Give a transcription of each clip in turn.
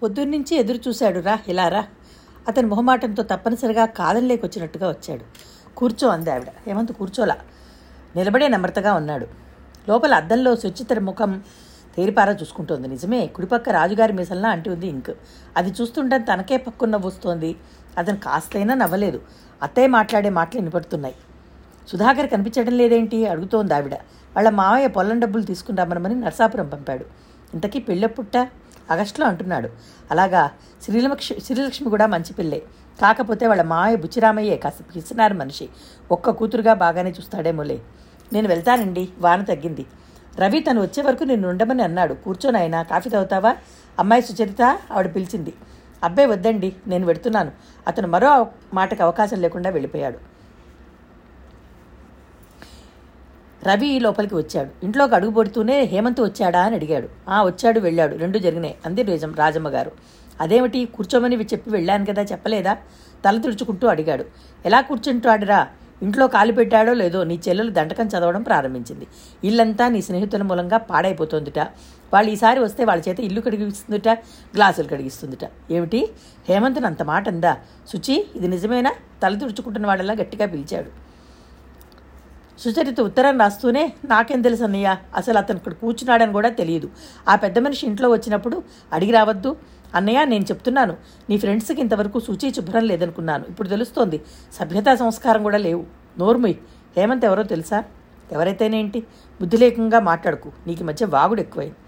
పొద్దున్నుంచి ఎదురు చూశాడు. రా ఇలా రా. అతని మొహమాటంతో తప్పనిసరిగా కాదని లేకొచ్చినట్టుగా వచ్చాడు. కూర్చో అంది ఆవిడ. హేమంత్ కూర్చోలా, నిలబడే నమ్రతగా ఉన్నాడు. లోపల అద్దంలో సుచిత్ర ముఖం తేరిపారా చూసుకుంటోంది. నిజమే, కుడిపక్క రాజుగారి మీసల్లా అంటి ఉంది ఇంక్. అది చూస్తుంటే తనకే పక్కున వస్తోంది. అతను కాస్తైనా నవ్వలేదు. అత్తయ్య మాట్లాడే మాటలు వినపడుతున్నాయి. సుధాకర్ కనిపించడం లేదేంటి అడుగుతోంది ఆవిడ. వాళ్ళ మావయ్య పొలం డబ్బులు తీసుకుని రమ్మనమని నరసాపురం పంపాడు. ఇంతకీ పెళ్ళెప్పుట్ట? ఆగస్టులో అంటున్నాడు. అలాగా, శ్రీలక్ష్మి కూడా మంచి పిల్లే. కాకపోతే వాళ్ళ మావయ్య బుచ్చిరామయ్యే కాస్త పిసినారు మనిషి. ఒక్క కూతురుగా బాగానే చూస్తాడేమోలే. నేను వెళ్తానండి. వాన తగ్గింది. రవి తను వచ్చే వరకు నేను ఉండమని అన్నాడు. కూర్చొని ఆయన కాఫీ తాగుతావా? అమ్మాయి సుచరిత ఆవిడ పిలిచింది. అబ్బాయి వద్దండి, నేను వెడుతున్నాను. అతను మరో మాటకు అవకాశం లేకుండా వెళ్ళిపోయాడు. రవి లోపలికి వచ్చాడు. ఇంట్లోకి అడుగుబడుతూనే హేమంత్ వచ్చాడా అని అడిగాడు. వచ్చాడు, వెళ్ళాడు, రెండు జరిగినాయి అంది రాజమ్మ గారు. అదేమిటి, కూర్చోమని చెప్పి వెళ్ళాను కదా, చెప్పలేదా? తల తుడుచుకుంటూ అడిగాడు. ఎలా కూర్చుంటాడురా? ఇంట్లో కాలు పెట్టాడో లేదో నీ చెల్లెలు దండకం చదవడం ప్రారంభించింది. ఇల్లంతా నీ స్నేహితుల మూలంగా పాడైపోతుందిట. వాళ్ళు ఈసారి వస్తే వాళ్ళ చేత ఇల్లు కడిగిస్తుందిట, గ్లాసులు కడిగిస్తుందిట. ఏమిటి, హేమంత్ని అంత మాట అందా? శుచి, ఇది నిజమేనా? తల తుడుచుకుంటున్న వాడలా గట్టిగా పిలిచాడు. సుచరిత ఉత్తరం రాస్తూనే, నాకేం తెలుసు అన్నయ్య, అసలు అతను ఇక్కడ కూర్చున్నాడని కూడా తెలియదు. ఆ పెద్ద మనిషి ఇంట్లో వచ్చినప్పుడు అడిగి రావద్దు అన్నయ్య. నేను చెప్తున్నాను, నీ ఫ్రెండ్స్కి ఇంతవరకు శుచి శుభ్రం లేదనుకున్నాను. ఇప్పుడు తెలుస్తోంది, సభ్యతా సంస్కారం కూడా లేవు. నోర్మి, హేమంత్ ఎవరో తెలుసా? ఎవరైతేనేంటి, బుద్ధిలేకంగా మాట్లాడుకు. నీకు మధ్య వాగుడు ఎక్కువైంది.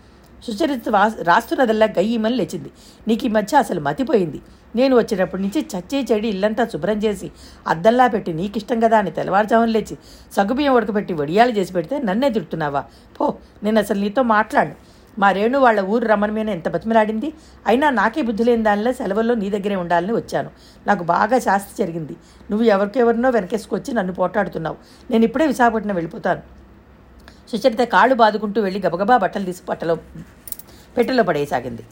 సుచరిత రాస్తున్నదల్లా గయ్యమని లేచింది. నీకు ఈ మధ్య అసలు మతిపోయింది. నేను వచ్చినప్పటి నుంచి చచ్చే చెడి ఇల్లంతా శుభ్రం చేసి అద్దంలా పెట్టి నీకిష్టం కదా అని తెల్లవారుజామున లేచి సగ్గుబియ్యం ఉడకబెట్టి వడియాలు చేసి పెడితే నన్నే తిడుతున్నావా? పో, నేను అసలు నీతో మాట్లాడు. మా రేణు వాళ్ళ ఊరు రమ్మని మీద ఎంత బతిమలాడింది. అయినా నాకే బుద్ధి లేని దానిలో సెలవుల్లో నీ దగ్గరే ఉండాలని వచ్చాను. నాకు బాగా శాస్తి జరిగింది. నువ్వు ఎవరికెవరినో వెనకేసుకొచ్చి నన్ను పోటాడుతున్నావు. నేను ఇప్పుడే విశాఖపట్నం వెళ్ళిపోతాను. సుచరిత కాళ్ళు బాదుకుంటూ వెళ్ళి గబగబా బట్టలు తీసి పెట్టెలో పడేయసాగింది.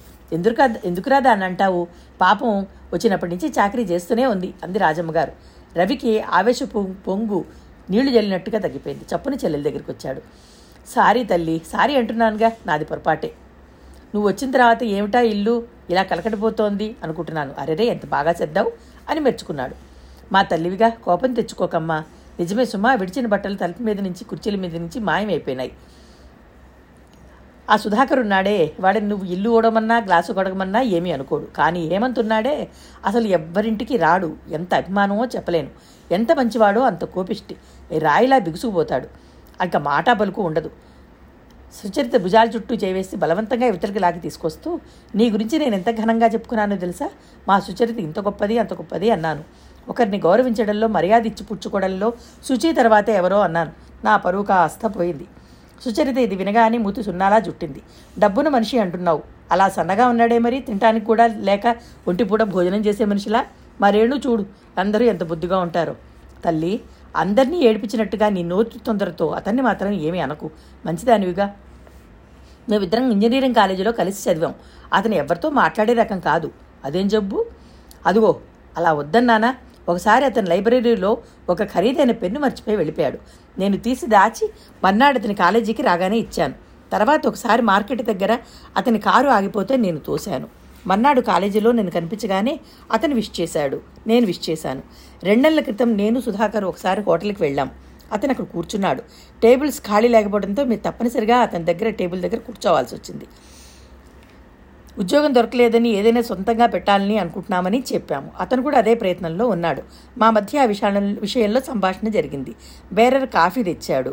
ఎందుకురా దాన్ని అంటావు? పాపం వచ్చినప్పటి నుంచి చాకరీ చేస్తూనే ఉంది అంది రాజమ్మ గారు. రవికి ఆవేశ పొంగు నీళ్లు జల్లినట్టుగా తగ్గిపోయింది. చప్పున చెల్లెల దగ్గరికి వచ్చాడు. సారీ తల్లి, సారీ అంటున్నానుగా, నాది పొరపాటే. నువ్వు వచ్చిన తర్వాత ఏమిటా ఇల్లు ఇలా కలకటిపోతోంది అనుకుంటున్నాను. అరేరే, ఎంత బాగా చేద్దావు అని మెచ్చుకున్నాడు. మా తల్లివిగా కోపం తెచ్చుకోకమ్మా. నిజమే సుమా, విడిచిన బట్టలు తలుపు మీద నుంచి కుర్చీల మీద నుంచి మాయమైపోయినాయి. ఆ సుధాకర్ ఉన్నాడే, వాడిని నువ్వు ఇల్లు ఓడమన్నా గ్లాసు కొడకమన్నా ఏమీ అనుకోడు. కానీ హేమంత్ ఉన్నాడే, అసలు ఎవ్వరింటికి రాడు. ఎంత అభిమానమో చెప్పలేను. ఎంత మంచివాడో అంత కోపిష్టి. రాయిలా బిగుసుకుపోతాడు. ఇంకా మాట పలుకు ఉండదు. సుచరిత భుజాల చుట్టూ చేవేసి బలవంతంగా ఇవతలికి లాగి తీసుకొస్తూ, నీ గురించి నేను ఎంత ఘనంగా చెప్పుకున్నానో తెలుసా? మా సుచరిత ఇంత గొప్పది అంత గొప్పది అన్నాను. ఒకరిని గౌరవించడంలో, మర్యాద ఇచ్చిపుచ్చుకోవడంలో శుచి తర్వాత ఎవరో అన్నాను. నా పరువు కాస్తపోయింది. సుచరిత ఇది వినగానే మూతి సున్నాలా జుట్టింది. డబ్బును మనిషి అంటున్నావు, అలా సన్నగా ఉన్నాడే, మరి తినడానికి కూడా లేక ఒంటిపూట భోజనం చేసే మనిషిలా. మరేణు చూడు, అందరూ ఎంత బుద్ధిగా ఉంటారో. తల్లి, అందరినీ ఏడిపించినట్టుగా నీ నోరు తొందరతో అతన్ని మాత్రం ఏమీ అనకు. మంచిదానివిగా. మేమిద్దరం ఇంజనీరింగ్ కాలేజీలో కలిసి చదివాం. అతను ఎవరితో మాట్లాడే రకం కాదు. అదేం జబ్బు? అదిగో అలా వద్దన్నానా? ఒకసారి అతని లైబ్రరీలో ఒక ఖరీదైన పెన్ను మర్చిపోయి వెళ్ళిపోయాడు. నేను తీసి దాచి మర్నాడు అతని కాలేజీకి రాగానే ఇచ్చాను. తర్వాత ఒకసారి మార్కెట్ దగ్గర అతని కారు ఆగిపోతే నేను తోశాను. మర్నాడు కాలేజీలో నేను కనిపించగానే అతను విష్ చేశాడు, నేను విష్ చేశాను. 2 నెలల క్రితం నేను సుధాకర్ ఒకసారి హోటల్కి వెళ్ళాం. అతను అక్కడ కూర్చున్నాడు. టేబుల్స్ ఖాళీ లేకపోవడంతో మీరు తప్పనిసరిగా అతని దగ్గర టేబుల్ దగ్గర కూర్చోవాల్సి వచ్చింది. ఉద్యోగం దొరకలేదని ఏదైనా సొంతంగా పెట్టాలని అనుకుంటున్నామని చెప్పాము. అతను కూడా అదే ప్రయత్నంలో ఉన్నాడు. మా మధ్య ఆ విషయంలో సంభాషణ జరిగింది. బేరర్ కాఫీ తెచ్చాడు.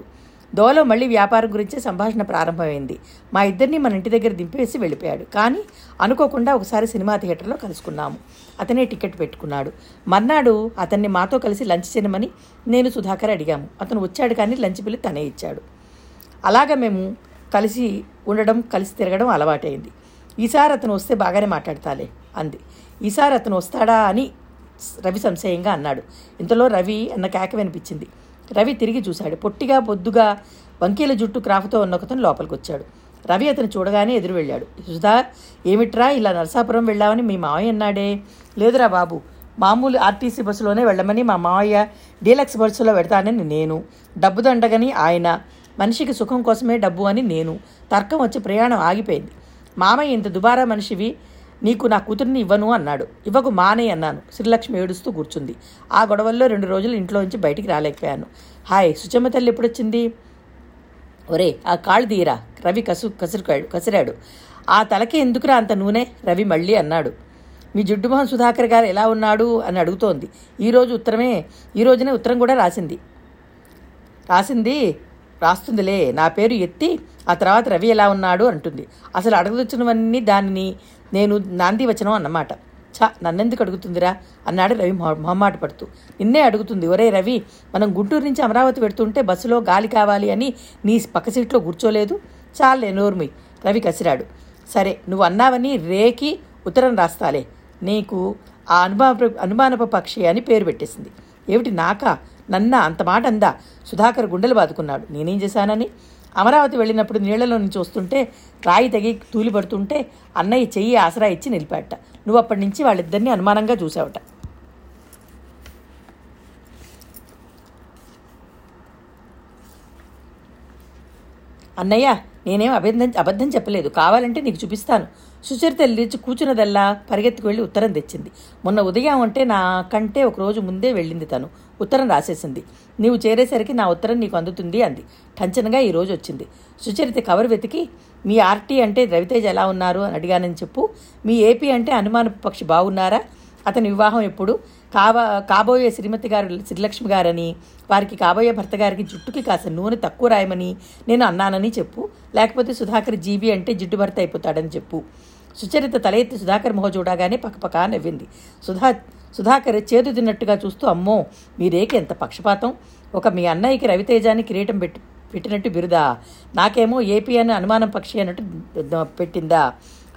దోలో మళ్ళీ వ్యాపారం గురించే సంభాషణ ప్రారంభమైంది. మా ఇద్దరిని మన ఇంటి దగ్గర దింపేసి వెళ్ళిపోయాడు. కానీ అనుకోకుండా ఒకసారి సినిమా థియేటర్లో కలుసుకున్నాము. అతనే టికెట్ పెట్టుకున్నాడు. మర్నాడు అతన్ని మాతో కలిసి లంచ్ తినమని నేను సుధాకర్ అడిగాము. అతను వచ్చాడు, కానీ లంచ్ బిల్లు తనే ఇచ్చాడు. అలాగా మేము కలిసి ఉండడం, కలిసి తిరగడం అలవాటైంది. ఈసారి అతను వస్తే బాగానే మాట్లాడతాలే అంది. ఈసారి అతను వస్తాడా అని రవి సంశయంగా అన్నాడు. ఇంతలో రవి అన్న కేక వినిపించింది. రవి తిరిగి చూశాడు. పొట్టిగా పొద్దుగా వంకీల జుట్టు క్రాఫ్తో ఉన్న ఒకతను లోపలికి వచ్చాడు. రవి అతను చూడగానే ఎదురు వెళ్ళాడు. సుధార్, ఏమిట్రా ఇలా నరసాపురం వెళ్ళావని మీ మావయ్య అన్నాడే? లేదురా బాబు, మామూలు ఆర్టీసీ బస్సులోనే వెళ్ళమని మా మావయ్య, డీలక్స్ బస్సులో పెడతానని నేను, డబ్బు దండగని ఆయన, మనిషికి సుఖం కోసమే డబ్బు అని నేను. తర్కం వచ్చి ప్రయాణం ఆగిపోయింది. మామయ్య, ఇంత దుబారా మనిషివి, నీకు నా కూతురిని ఇవ్వను అన్నాడు. ఇవ్వకు మానే అన్నాను. శ్రీలక్ష్మి ఏడుస్తూ కూర్చుంది. ఆ గొడవల్లో 2 రోజులు ఇంట్లో నుంచి బయటికి రాలేకపోయాను. హాయ్, సుచమ్మ తల్లి ఎప్పుడొచ్చింది? ఒరే, ఆ కాళ్ళు తీయరా, రవి కసిరాడు. ఆ తలకే ఎందుకురా అంత నూనె, రవి మళ్ళీ అన్నాడు. మీ జిడ్డుమోహన్ సుధాకర్ గారు ఎలా ఉన్నాడు అని అడుగుతోంది. ఈ రోజునే ఉత్తరం కూడా రాస్తుందిలే, నా పేరు ఎత్తి ఆ తర్వాత రవి ఎలా ఉన్నాడు అంటుంది. అసలు అడగదొచ్చినవన్నీ దానిని నేను నాంది వచనం అన్నమాట. నన్నెందుకు అడుగుతుందిరా అన్నాడు రవి మొహమాట పడుతూ. నిన్నే అడుగుతుంది. ఒరే రవి, మనం గుంటూరు నుంచి అమరావతి పెడుతుంటే బస్సులో గాలి కావాలి అని నీ పక్క సీట్లో కూర్చోలేదు? చాలే నోర్మి, రవి కసిరాడు. సరే, నువ్వు అన్నావని రేకి ఉత్తరం రాస్తాలే. నీకు ఆ అనుమానపు పక్షి అని పేరు పెట్టేసింది. ఏమిటి, నాకా? నన్న అంత మాట అందా? సుధాకర్ గుండెలు బాదుకున్నాడు. నేనేం చేశానని? అమరావతి వెళ్ళినప్పుడు నీళ్లలో నుంచి వస్తుంటే రాయి తగి తూలి పడుతుంటే అన్నయ్య చెయ్యి ఆసరా ఇచ్చి నిలిపాట. నువ్వు అప్పటి నుంచి వాళ్ళిద్దరినీ అనుమానంగా చూసావట. అన్నయ్య, నేనేం అబద్ధం చెప్పలేదు. కావాలంటే నీకు చూపిస్తాను. సుచరిత లేచి కూర్చున్నదల్లా పరిగెత్తుకు వెళ్ళి ఉత్తరం తెచ్చింది. మొన్న ఉదయం అంటే నాకంటే ఒక రోజు ముందే వెళ్ళింది తను. ఉత్తరం రాసేసింది. నీవు చేరేసరికి నా ఉత్తరం నీకు అందుతుంది అంది. టంచనగా ఈరోజు వచ్చింది. సుచరిత కవర్ వెతికి మీ ఆర్టీ అంటే రవితేజ ఎలా ఉన్నారు అని అడిగానని చెప్పు. మీ ఏపీ అంటే అనుమాన పక్షి బాగున్నారా? అతని వివాహం ఎప్పుడు? కాబోయే శ్రీమతి గారు శ్రీలక్ష్మి గారని, వారికి కాబోయే భర్త గారికి జుట్టుకి కాస్త నూనె తక్కువ రాయమని నేను అన్నానని చెప్పు. లేకపోతే సుధాకర్ జీబీ అంటే జిడ్డు భర్త అయిపోతాడని చెప్పు. సుచరిత తల ఎత్తి సుధాకర్ మొహం చూడగానే పక్కపక్క నవ్వింది. సుధాకర్ చేదు తిన్నట్టుగా చూస్తూ, అమ్మో మీరేకి ఎంత పక్షపాతం, ఒక మీ అన్నయ్యకి రవితేజాన్ని కిరీటం పెట్టినట్టు బిరుదా, నాకేమో ఏపీ అని అనుమానం పక్షి అన్నట్టు పెట్టిందా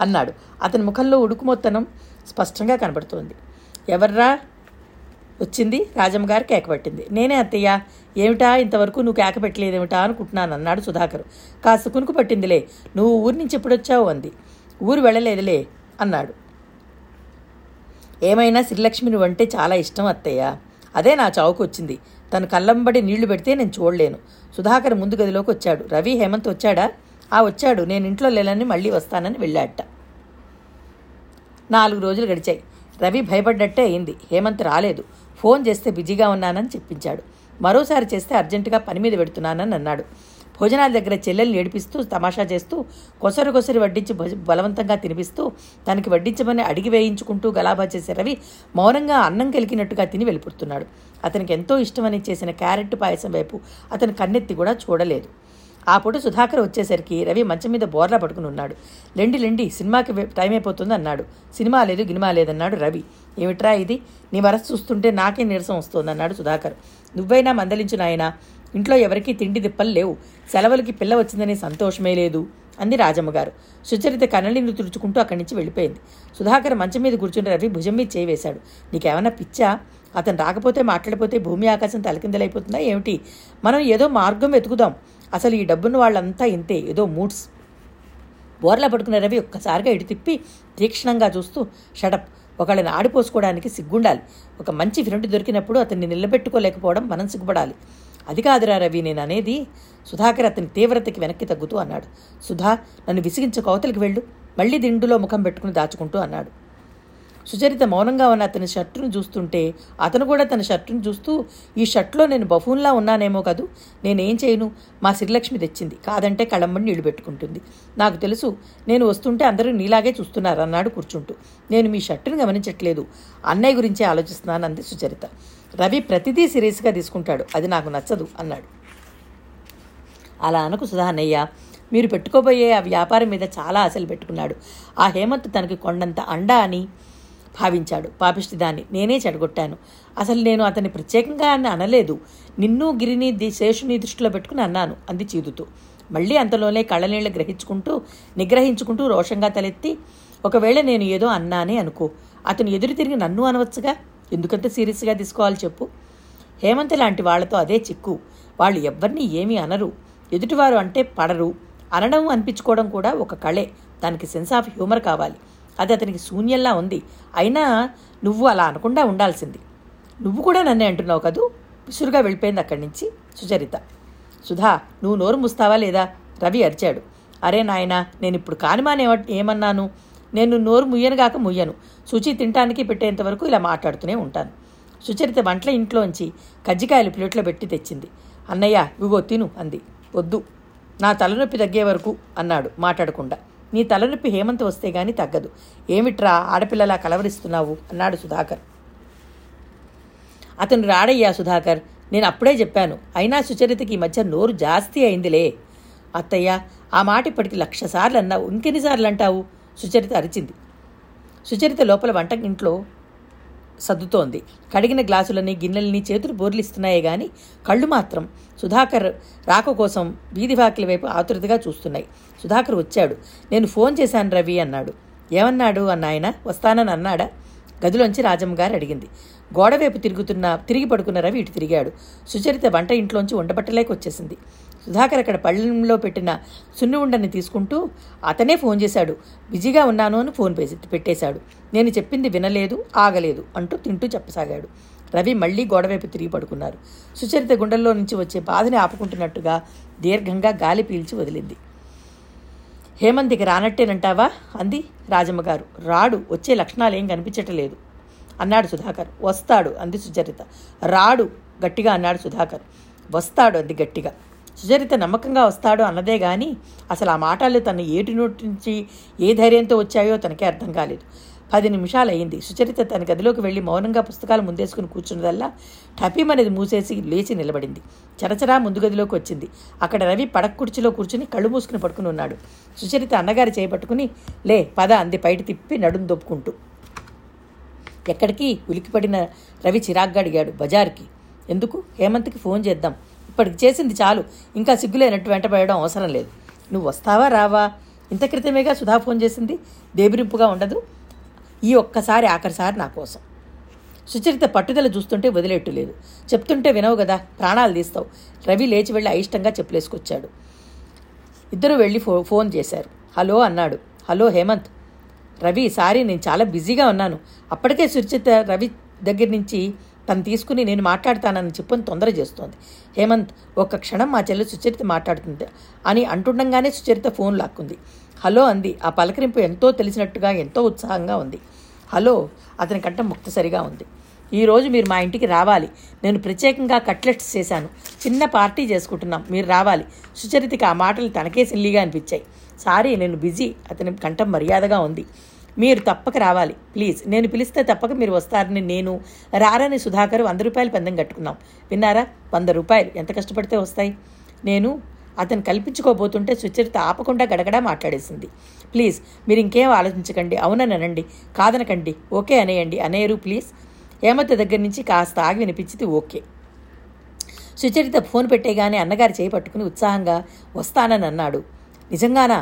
అన్నాడు. అతని ముఖంలో ఉడుకుమొత్తనం స్పష్టంగా కనబడుతోంది. ఎవర్రా వచ్చింది? రాజమ్మ గారు కేకపెట్టింది. నేనే అత్తయ్య. ఏమిటా ఇంతవరకు నువ్వు కేక పెట్టలేదేమిటా అనుకుంటున్నాను అన్నాడు సుధాకర్. కాస్త కునుకు పట్టిందిలే. నువ్వు ఊరి నుంచి ఎప్పుడొచ్చావు అంది. ఊరు వెళ్ళలేదులే అన్నాడు. ఏమైనా శ్రీలక్ష్మి నువ్వంటే చాలా ఇష్టం అత్తయ్య. అదే నా చావుకు వచ్చింది. తను కళ్ళంబడి నీళ్లు పెడితే నేను చూడలేను. సుధాకర్ ముందు గదిలోకి వచ్చాడు. రవి, హేమంత్ వచ్చాడా? ఆ వచ్చాడు. నేను ఇంట్లో లేనని మళ్ళీ వస్తానని వెళ్ళాట. 4 రోజులు గడిచాయి. రవి భయపడ్డట్టే అయింది. హేమంత్ రాలేదు. ఫోన్ చేస్తే బిజీగా ఉన్నానని చెప్పించాడు. మరోసారి చేస్తే అర్జెంటుగా పని మీద పెడుతున్నానని అన్నాడు. భోజనాల దగ్గర చెల్లెల్ని ఏడిపిస్తూ తమాషా చేస్తూ కొసరుకొసరి వడ్డించి బలవంతంగా తినిపిస్తూ తనకి వడ్డించమని అడిగి వేయించుకుంటూ గలాభా చేసే రవి మౌనంగా అన్నం కలికినట్టుగా తిని వెళ్ళిపోతున్నాడు. అతనికి ఎంతో ఇష్టమని చేసిన క్యారెట్ పాయసం వైపు అతను కన్నెత్తి కూడా చూడలేదు. ఆ పూట సుధాకర్ వచ్చేసరికి రవి మంచం మీద బోర్లా పడుకుని ఉన్నాడు. లెండి, సినిమాకి టైం అయిపోతుంది అన్నాడు. సినిమా లేదు గినిమా లేదన్నాడు రవి. ఏమిట్రా ఇది, నీ వరస చూస్తుంటే నాకే నీరసం వస్తుంది అన్నాడు సుధాకర్. నువ్వైనా మందలించు నాయనా, ఇంట్లో ఎవరికీ తిండి దిప్పలు లేవు. సెలవులకి పిల్ల వచ్చిందనే సంతోషమే లేదు అంది రాజమ్మగారు. సుచరిత కన్నలిని తుడుచుకుంటూ అక్కడి నుంచి వెళ్ళిపోయింది. సుధాకర్ మంచం మీద కూర్చుని రవి భుజం మీద చేయి వేశాడు. నీకేమన్నా పిచ్చా? అతను రాకపోతే మాట్లాడిపోతే భూమి ఆకాశం తలకిందలైపోతుందా ఏమిటి? మనం ఏదో మార్గం వెతుకుదాం. అసలు ఈ డబ్బున్న వాళ్ళంతా ఇంతే, ఏదో మూడ్స్. బోర్లా పడుకున్న రవి ఒక్కసారిగా ఇటు తిప్పి తీక్షణంగా చూస్తూ, షటప్, ఒకళ్ళని ఆడిపోసుకోవడానికి సిగ్గుండాలి. ఒక మంచి ఫ్రెండ్ దొరికినప్పుడు అతన్ని నిలబెట్టుకోలేకపోవడం మనం సిగ్గుపడాలి. అది కాదురా రవి నేను అనేది. సుధాకర్ అతని తీవ్రతకి వెనక్కి తగ్గుతూ అన్నాడు. సుధా, నన్ను విసిగించే కవతలకి వెళ్ళు, మళ్ళీ దిండులో ముఖం పెట్టుకుని దాచుకుంటూ అన్నాడు. సుచరిత మౌనంగా ఉన్న అతని షర్టును చూస్తుంటే అతను కూడా తన షర్టును చూస్తూ, ఈ షర్ట్లో నేను బఫూన్లా ఉన్నానేమో కదూ. నేనేం చేయను, మా శ్రీలక్ష్మి తెచ్చింది. కాదంటే కళ్ళమ్మని నీళ్లు పెట్టుకుంటుంది. నాకు తెలుసు, నేను వస్తుంటే అందరూ నీలాగే చూస్తున్నారు అన్నాడు కూర్చుంటూ. నేను మీ షర్టును గమనించట్లేదు, అన్నయ్య గురించే ఆలోచిస్తున్నాను అంది సుచరిత. రవి ప్రతిదీ సీరియస్గా తీసుకుంటాడు, అది నాకు నచ్చదు అన్నాడు. అలా అనకు సుధానయ్య, మీరు పెట్టుకోబోయే ఆ వ్యాపారం మీద చాలా ఆశలు పెట్టుకున్నాడు. ఆ హేమంత్ తనకి కొండంత అండా అని భావించాడు. పాపిష్టి దాన్ని నేనే చెడగొట్టాను. అసలు నేను అతన్ని ప్రత్యేకంగా అని అనలేదు. నిన్ను గిరిని శేషుని దృష్టిలో పెట్టుకుని అన్నాను అంది చీదుతూ. మళ్ళీ అంతలోనే కళ్ళనీళ్ళు నిగ్రహించుకుంటూ రోషంగా తలెత్తి, ఒకవేళ నేను ఏదో అన్నానే అనుకో, అతను ఎదురు తిరిగి నన్ను అనవచ్చుగా. ఎందుకంత సీరియస్గా తీసుకోవాలి చెప్పు. హేమంత్ లాంటి వాళ్లతో అదే చిక్కు. వాళ్ళు ఎవ్వరినీ ఏమీ అనరు. ఎదుటివారు అంటే పడరు. అనడం అనిపించుకోవడం కూడా ఒక కళే. దానికి సెన్స్ ఆఫ్ హ్యూమర్ కావాలి. అది అతనికి శూన్యంలా ఉంది. అయినా నువ్వు అలా అనకుండా ఉండాల్సింది. నువ్వు కూడా నన్నే అంటున్నావు కదూ. విసురుగా వెళ్ళిపోయింది అక్కడి నుంచి సుచరిత. సుధా, నువ్వు నోరు మూస్తావా లేదా? రవి అరిచాడు. అరే నాయనా, నేను ఇప్పుడు కానిమానేమన్నాను? నేను నోరు ముయ్యనుగాక ముయ్యను. శుచి తినటానికి పెట్టేంత వరకు ఇలా మాట్లాడుతూనే ఉంటాను. సుచరిత వంటల ఇంట్లోంచి కజ్జికాయలు ప్లేట్లో పెట్టి తెచ్చింది. అన్నయ్య ఇవిగో తిను అంది. వద్దు, నా తలనొప్పి తగ్గే వరకు అన్నాడు మాట్లాడకుండా. నీ తలనొప్పి హేమంత్ వస్తే గానీ తగ్గదు. ఏమిట్రా ఆడపిల్లలా కలవరిస్తున్నావు అన్నాడు సుధాకర్. అతను రాడయ్యా సుధాకర్, నేను అప్పుడే చెప్పాను. అయినా సుచరితకి ఈ మధ్య నోరు జాస్తి అయిందిలే. అత్తయ్య, ఆ మాట ఇప్పటికి 1,00,000 సార్లు అన్నావు, ఇంకెన్నిసార్లు అంటావు? సుచరిత అరిచింది. సుచరిత లోపల వంట ఇంట్లో సర్దుతోంది. కడిగిన గ్లాసులని గిన్నెలని చేతులు బోర్లిస్తున్నాయే గాని కళ్ళు మాత్రం సుధాకర్ రాక కోసం వీధివాకిలి వైపు ఆతురతగా చూస్తున్నాయి. సుధాకర్ వచ్చాడు. నేను ఫోన్ చేశాను రవి అన్నాడు. ఏమన్నాడు అన్నాయన? వస్తానని అన్నాడా? గదిలోంచి రాజమ్మ గారు అడిగింది. గోడవైపు తిరిగి పడుకున్న రవి ఇటు తిరిగాడు. సుచరిత వంట ఇంట్లోంచి ఉండబట్టలేక వచ్చేసింది. సుధాకర్ అక్కడ పళ్ళెంలో పెట్టిన సున్ని ఉండని తీసుకుంటూ అతనే ఫోన్ చేశాడు. బిజీగా ఉన్నాను అని ఫోన్ పెట్టేశాడు. నేను చెప్పింది వినలేదు, ఆగలేదు అంటూ తింటూ చెప్పసాగాడు. రవి మళ్లీ గోడవైపు తిరిగి పడుకున్నారు. సుచరిత గుండెల్లో నుంచి వచ్చే బాధని ఆపుకుంటున్నట్టుగా దీర్ఘంగా గాలి పీల్చి వదిలింది. హేమంత్ ఇక రానట్టేనంటావా అంది రాజమ్మగారు. రాడు, వచ్చే లక్షణాలేం కనిపించటలేదు అన్నాడు సుధాకర్. వస్తాడు అంది సుచరిత. రాడు గట్టిగా అన్నాడు సుధాకర్. వస్తాడు అంది గట్టిగా. సుచరిత నమ్మకంగా వస్తాడు అన్నదే గాని అసలు ఆ మాటలు తన ఏటి నోటి నుంచి ఏ ధైర్యంతో వచ్చాయో తనకే అర్థం కాలేదు. 10 నిమిషాలు అయింది. సుచరిత తన గదిలోకి వెళ్ళి మౌనంగా పుస్తకాలు ముందేసుకుని కూర్చున్నదల్లా టపీమనేది మూసేసి లేచి నిలబడింది. చరచరా ముందు గదిలోకి వచ్చింది. అక్కడ రవి పడక కుర్చీలో కూర్చుని కళ్ళు మూసుకుని పడుకుని ఉన్నాడు. సుచరిత అన్నగారి చేపట్టుకుని లే పద అంది పైట తిప్పి నడుం దొప్పుకుంటూ. ఎక్కడికి? ఉలికిపడిన రవి చిరాగ్గా అడిగాడు. బజార్కి. ఎందుకు? హేమంత్కి ఫోన్ చేద్దాం. ఇప్పటికి చేసింది చాలు, ఇంకా సిగ్గులేనట్టు వెంటబడడం అవసరం లేదు. నువ్వు వస్తావా రావా? ఇంత క్రితమేగా సుధా ఫోన్ చేసింది. దేబిరింపుగా ఉండదు ఈ ఒక్కసారి, ఆఖరిసారి నా కోసం. సుచరిత పట్టుదల చూస్తుంటే వదిలేట్టులేదు. చెప్తుంటే వినవు కదా, ప్రాణాలు తీస్తావు. రవి లేచి వెళ్ళి అయిష్టంగా చెప్పులేసుకొచ్చాడు. ఇద్దరు వెళ్ళి ఫోన్ చేశారు. హలో అన్నాడు. హలో హేమంత్. రవి, సారీ నేను చాలా బిజీగా ఉన్నాను. అప్పటికే సుచరిత రవి దగ్గర నుంచి తను తీసుకుని నేను మాట్లాడతానని చెప్పని తొందర చేస్తోంది. హేమంత్, ఒక్క క్షణం మా చెల్లి సుచరిత మాట్లాడుతుంది అని అంటుండగానే సుచరిత ఫోన్ లాక్కుంది. హలో అంది. ఆ పలకరింపు ఎంతో తెలిసినట్టుగా ఎంతో ఉత్సాహంగా ఉంది. హలో అతని కంట ముక్తసరిగా ఉంది. ఈరోజు మీరు మా ఇంటికి రావాలి. నేను ప్రత్యేకంగా కట్లెట్స్ చేశాను. చిన్న పార్టీ చేసుకుంటున్నాం, మీరు రావాలి. సుచరితకి ఆ మాటలు తనకే సిల్లీగా అనిపించాయి. సారీ నేను బిజీ. అతని కంఠం మర్యాదగా ఉంది. మీరు తప్పక రావాలి ప్లీజ్. నేను పిలిస్తే తప్పక మీరు వస్తారని నేను, రారని సుధాకర్ ₹100 పందెం కట్టుకున్నాం. విన్నారా? ₹100 ఎంత కష్టపడితే వస్తాయి. నేను అతను కల్పించుకోబోతుంటే సుచరిత ఆపకుండా గడగడా మాట్లాడేసింది. ప్లీజ్ మీరు ఇంకేం ఆలోచించకండి. అవునని అనండి, కాదనకండి, ఓకే అనేయండి. అనేరు ప్లీజ్. హేమంత్ దగ్గర నుంచి కాస్త ఆగి వినిపించింది ఓకే. సుచరిత ఫోన్ పెట్టేగానే అన్నగారు చేపట్టుకుని ఉత్సాహంగా వస్తానని అన్నాడు. నిజంగానా?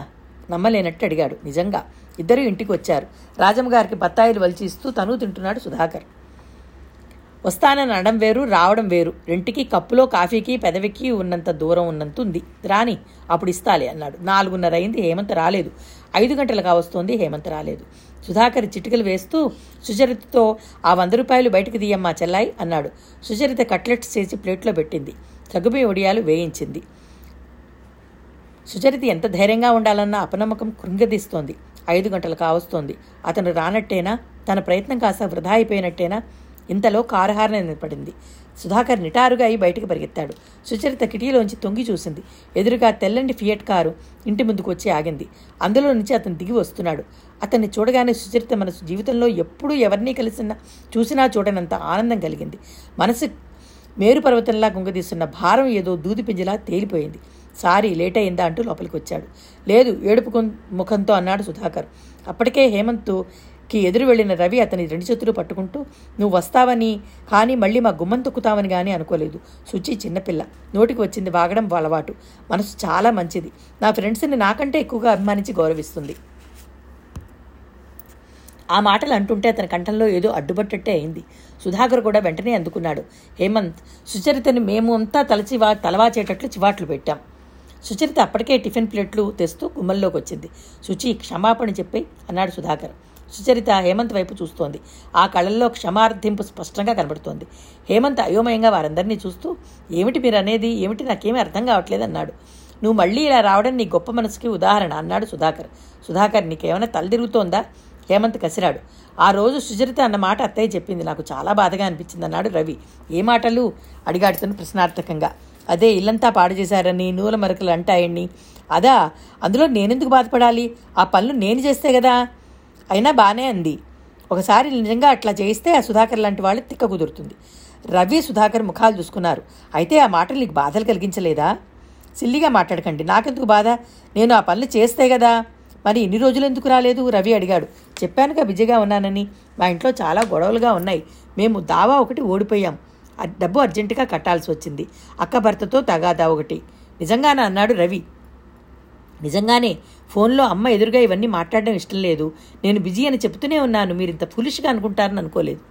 నమ్మలేనట్టు అడిగాడు. నిజంగా. ఇద్దరూ ఇంటికి వచ్చారు. రాజమ్మ గారికి బత్తాయిలు వలిచిస్తూ తను తింటున్నాడు సుధాకర్. వస్తానని అనడం వేరు, రావడం వేరు. రెంటికి కప్పులో కాఫీకి పెదవికి ఉన్నంత దూరం ఉన్నంత ఉంది. రాని అప్పుడు ఇస్తాలే అన్నాడు. 4:30 అయింది. హేమంత్ రాలేదు. 5 గంటలుగా వస్తోంది. హేమంత్ రాలేదు. సుధాకర్ చిటికలు వేస్తూ సుచరితతో ఆ ₹100 బయటకు తీయమ్మా చెల్లాయి అన్నాడు. సుచరిత కట్లెట్స్ చేసి ప్లేట్లో పెట్టింది. సగ్గుబియ్య వడియాలు వేయించింది. సుచరిత ఎంత ధైర్యంగా ఉండాలన్న అపనమ్మకం కృంగదీస్తోంది. 5 గంటలు కావస్తోంది. అతను రానట్టేనా? తన ప్రయత్నం కాస్త వృధా అయిపోయినట్టేనా? ఇంతలో కారు హారన నిలబడింది. సుధాకర్ నిటారుగా అయి బయటకు పరిగెత్తాడు. సుచరిత కిటికీలోంచి తొంగి చూసింది. ఎదురుగా తెల్లని ఫియట్ కారు ఇంటి ముందుకు వచ్చి ఆగింది. అందులో నుంచి అతను దిగి వస్తున్నాడు. అతన్ని చూడగానే సుచరిత మన జీవితంలో ఎప్పుడూ ఎవరినీ చూసినా చూడనంత ఆనందం కలిగింది. మనసు మేరుపర్వతంలా గుంగదీస్తున్న భారం ఏదో దూది పింజలా తేలిపోయింది. సారీ లేట్ అయిందా అంటూ లోపలికి వచ్చాడు. లేదు ఏడుపు ముఖంతో అన్నాడు సుధాకర్. అప్పటికే హేమంత్కి ఎదురు వెళ్ళిన రవి అతని 2 చేతులు పట్టుకుంటూ నువ్వు వస్తావని కానీ మళ్ళీ మా గుమ్మం తొక్కుతావని కానీ అనుకోలేదు. శుచి చిన్నపిల్ల, నోటికి వచ్చింది వాగడం అలవాటు. మనసు చాలా మంచిది. నా ఫ్రెండ్స్ని నాకంటే ఎక్కువగా అభిమానించి గౌరవిస్తుంది. ఆ మాటలు అంటుంటే అతని కంఠంలో ఏదో అడ్డుపట్టట్టే అయింది. సుధాకర్ కూడా వెంటనే అందుకున్నాడు. హేమంత్, సుచరితని మేము అంతా తలవాచేటట్లు చివాట్లు పెట్టాం. సుచరిత అప్పటికే టిఫిన్ ప్లేట్లు తెస్తూ గుమ్మల్లోకి వచ్చింది. శుచి క్షమాపణ చెప్పి అన్నాడు సుధాకర్. సుచరిత హేమంత్ వైపు చూస్తోంది. ఆ కళ్ళల్లో క్షమార్థింపు స్పష్టంగా కనబడుతోంది. హేమంత్ అయోమయంగా వారందరినీ చూస్తూ ఏమిటి మీరు అనేది, ఏమిటి నాకేమీ అర్థం కావట్లేదు అన్నాడు. నువ్వు మళ్ళీ ఇలా రావడం నీ గొప్ప మనసుకి ఉదాహరణ అన్నాడు సుధాకర్. సుధాకర్, నీకేమైనా తలదిరుగుతోందా? హేమంత్ కసిరాడు. ఆ రోజు సుచరిత అన్న మాట అత్తయ్య చెప్పింది, నాకు చాలా బాధగా అనిపించింది అన్నాడు రవి. ఏ మాటలు? అడిగాడుతున్న ప్రశ్నార్థకంగా. అదే ఇల్లంతా పాడు చేశారని, నూల మరకలు అంటాయని. అదా, అందులో నేనెందుకు బాధపడాలి? ఆ పనులు నేను చేస్తే కదా. అయినా బాగానే అంది. ఒకసారి నిజంగా అట్లా చేయిస్తే ఆ సుధాకర్ లాంటి వాళ్ళు తిక్క కుదురుతుంది. రవి సుధాకర్ ముఖాలు చూసుకున్నారు. అయితే ఆ మాటలు నీకు బాధలు కలిగించలేదా? సిల్లిగా మాట్లాడకండి. నాకెందుకు బాధ? నేను ఆ పనులు చేస్తే కదా. మరి ఇన్ని రోజులు ఎందుకు రాలేదు? రవి అడిగాడు. చెప్పానుగా బిజీగా ఉన్నానని. మా ఇంట్లో చాలా గొడవలుగా ఉన్నాయి. మేము దావా ఒకటి ఓడిపోయాం. డబ్బు అర్జెంటుగా కట్టాల్సి వచ్చింది. అక్క భర్తతో తగాదా ఒకటి. నిజంగానే అన్నాడు రవి. నిజంగానే ఫోన్లో అమ్మ ఎదురుగా ఇవన్నీ మాట్లాడడం ఇష్టం లేదు. నేను బిజీ అని చెప్తూనే ఉన్నాను. మీరు ఇంత ఫులిష్గా అనుకుంటారని అనుకోలేదు.